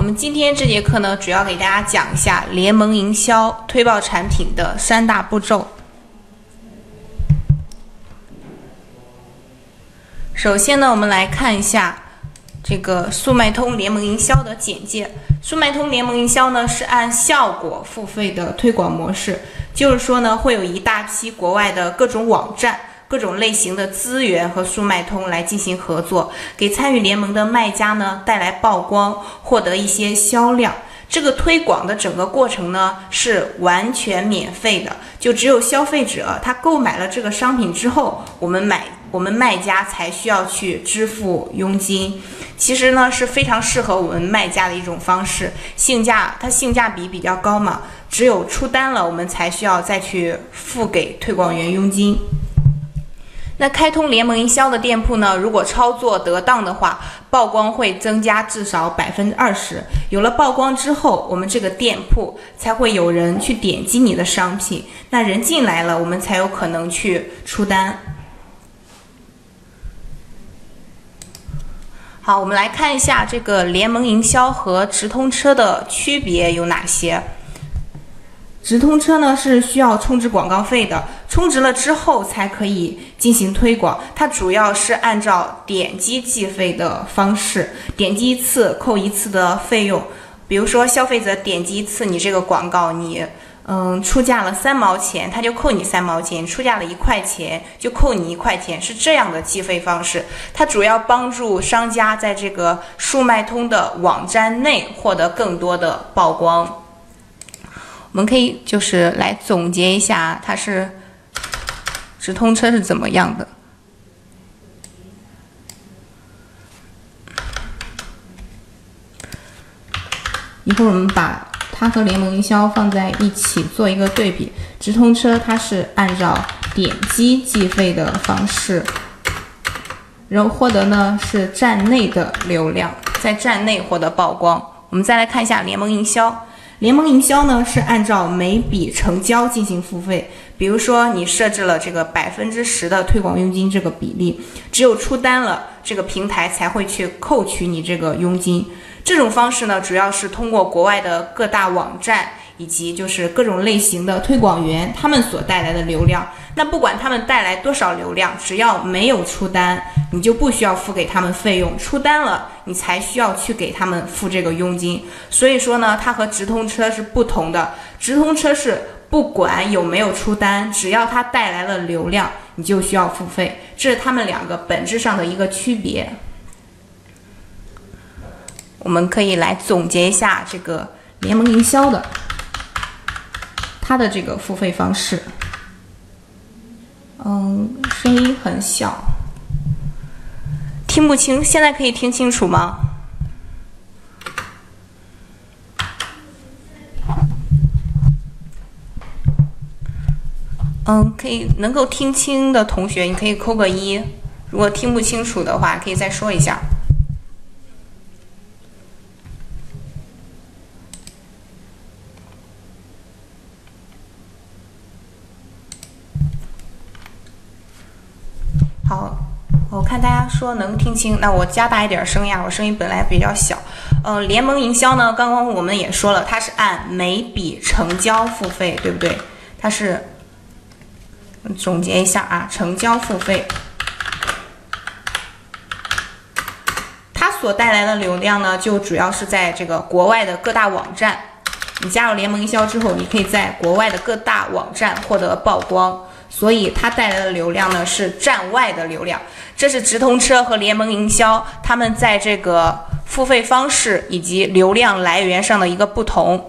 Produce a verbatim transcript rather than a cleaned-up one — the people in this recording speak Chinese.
我们今天这节课呢，主要给大家讲一下联盟营销推爆产品的三大步骤。首先呢，我们来看一下这个速卖通联盟营销的简介。速卖通联盟营销呢，是按效果付费的推广模式，就是说呢，会有一大批国外的各种网站、各种类型的资源和速卖通来进行合作，给参与联盟的卖家呢带来曝光，获得一些销量。这个推广的整个过程呢是完全免费的，就只有消费者他购买了这个商品之后，我们买我们卖家才需要去支付佣金。其实呢是非常适合我们卖家的一种方式，性价它性价比比较高嘛，只有出单了我们才需要再去付给推广员佣金。那开通联盟营销的店铺呢，如果操作得当的话，曝光会增加至少百分之二十。有了曝光之后，我们这个店铺才会有人去点击你的商品，那人进来了，我们才有可能去出单。好，我们来看一下这个联盟营销和直通车的区别有哪些。直通车呢是需要充值广告费的，充值了之后才可以进行推广。它主要是按照点击计费的方式，点击一次扣一次的费用。比如说消费者点击一次你这个广告，你嗯出价了三毛钱，他就扣你三毛钱；出价了一块钱，就扣你一块钱，是这样的计费方式。它主要帮助商家在这个速卖通的网站内获得更多的曝光。我们可以就是来总结一下，它是直通车是怎么样的。一会儿我们把它和联盟营销放在一起做一个对比。直通车它是按照点击计费的方式，然后获得呢是站内的流量，在站内获得曝光。我们再来看一下联盟营销。联盟营销呢是按照每笔成交进行付费，比如说你设置了这个百分之十的推广佣金这个比例，只有出单了，这个平台才会去扣取你这个佣金。这种方式呢，主要是通过国外的各大网站以及就是各种类型的推广员他们所带来的流量。那不管他们带来多少流量，只要没有出单，你就不需要付给他们费用，出单了你才需要去给他们付这个佣金。所以说呢，它和直通车是不同的。直通车是不管有没有出单，只要它带来了流量，你就需要付费。这是他们两个本质上的一个区别。我们可以来总结一下这个联盟营销的它的这个付费方式。嗯，声音很小，听不清，现在可以听清楚吗？嗯，可以，能够听清的同学，你可以扣个一；如果听不清楚的话，可以再说一下。好，我看大家说能听清，那我加大一点声音啊，我声音本来比较小。呃，联盟营销呢，刚刚我们也说了，它是按每笔成交付费，对不对？它是，总结一下啊，成交付费，它所带来的流量呢，就主要是在这个国外的各大网站。你加入联盟营销之后，你可以在国外的各大网站获得曝光。所以它带来的流量呢是站外的流量，这是直通车和联盟营销他们在这个付费方式以及流量来源上的一个不同。